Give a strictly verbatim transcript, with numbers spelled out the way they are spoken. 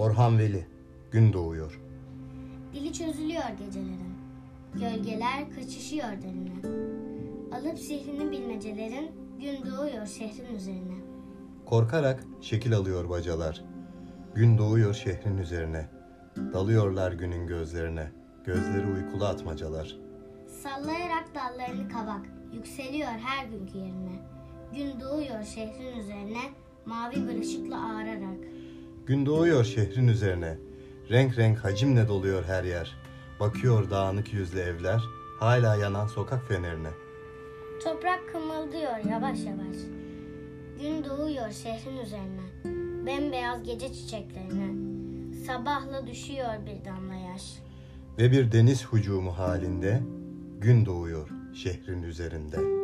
Orhan Veli, gün doğuyor. Dili çözülüyor gecelerin, gölgeler kaçışıyor derine. Alıp sihrini bilmecelerin, gün doğuyor şehrin üzerine. Korkarak şekil alıyor bacalar, gün doğuyor şehrin üzerine. Dalıyorlar günün gözlerine, gözleri uykulu atmacalar. Sallayarak dallarını kabak, yükseliyor her günkü yerine. Gün doğuyor şehrin üzerine, mavi bir ışıkla ağararak. Gün doğuyor şehrin üzerine, renk renk hacimle doluyor her yer. Bakıyor dağınık yüzlü evler, hala yanan sokak fenerine. Toprak kımıldıyor yavaş yavaş, gün doğuyor şehrin üzerine. Bembeyaz gece çiçeklerine, sabahla düşüyor bir damla yaş. Ve bir deniz hücumu halinde, gün doğuyor şehrin üzerinde.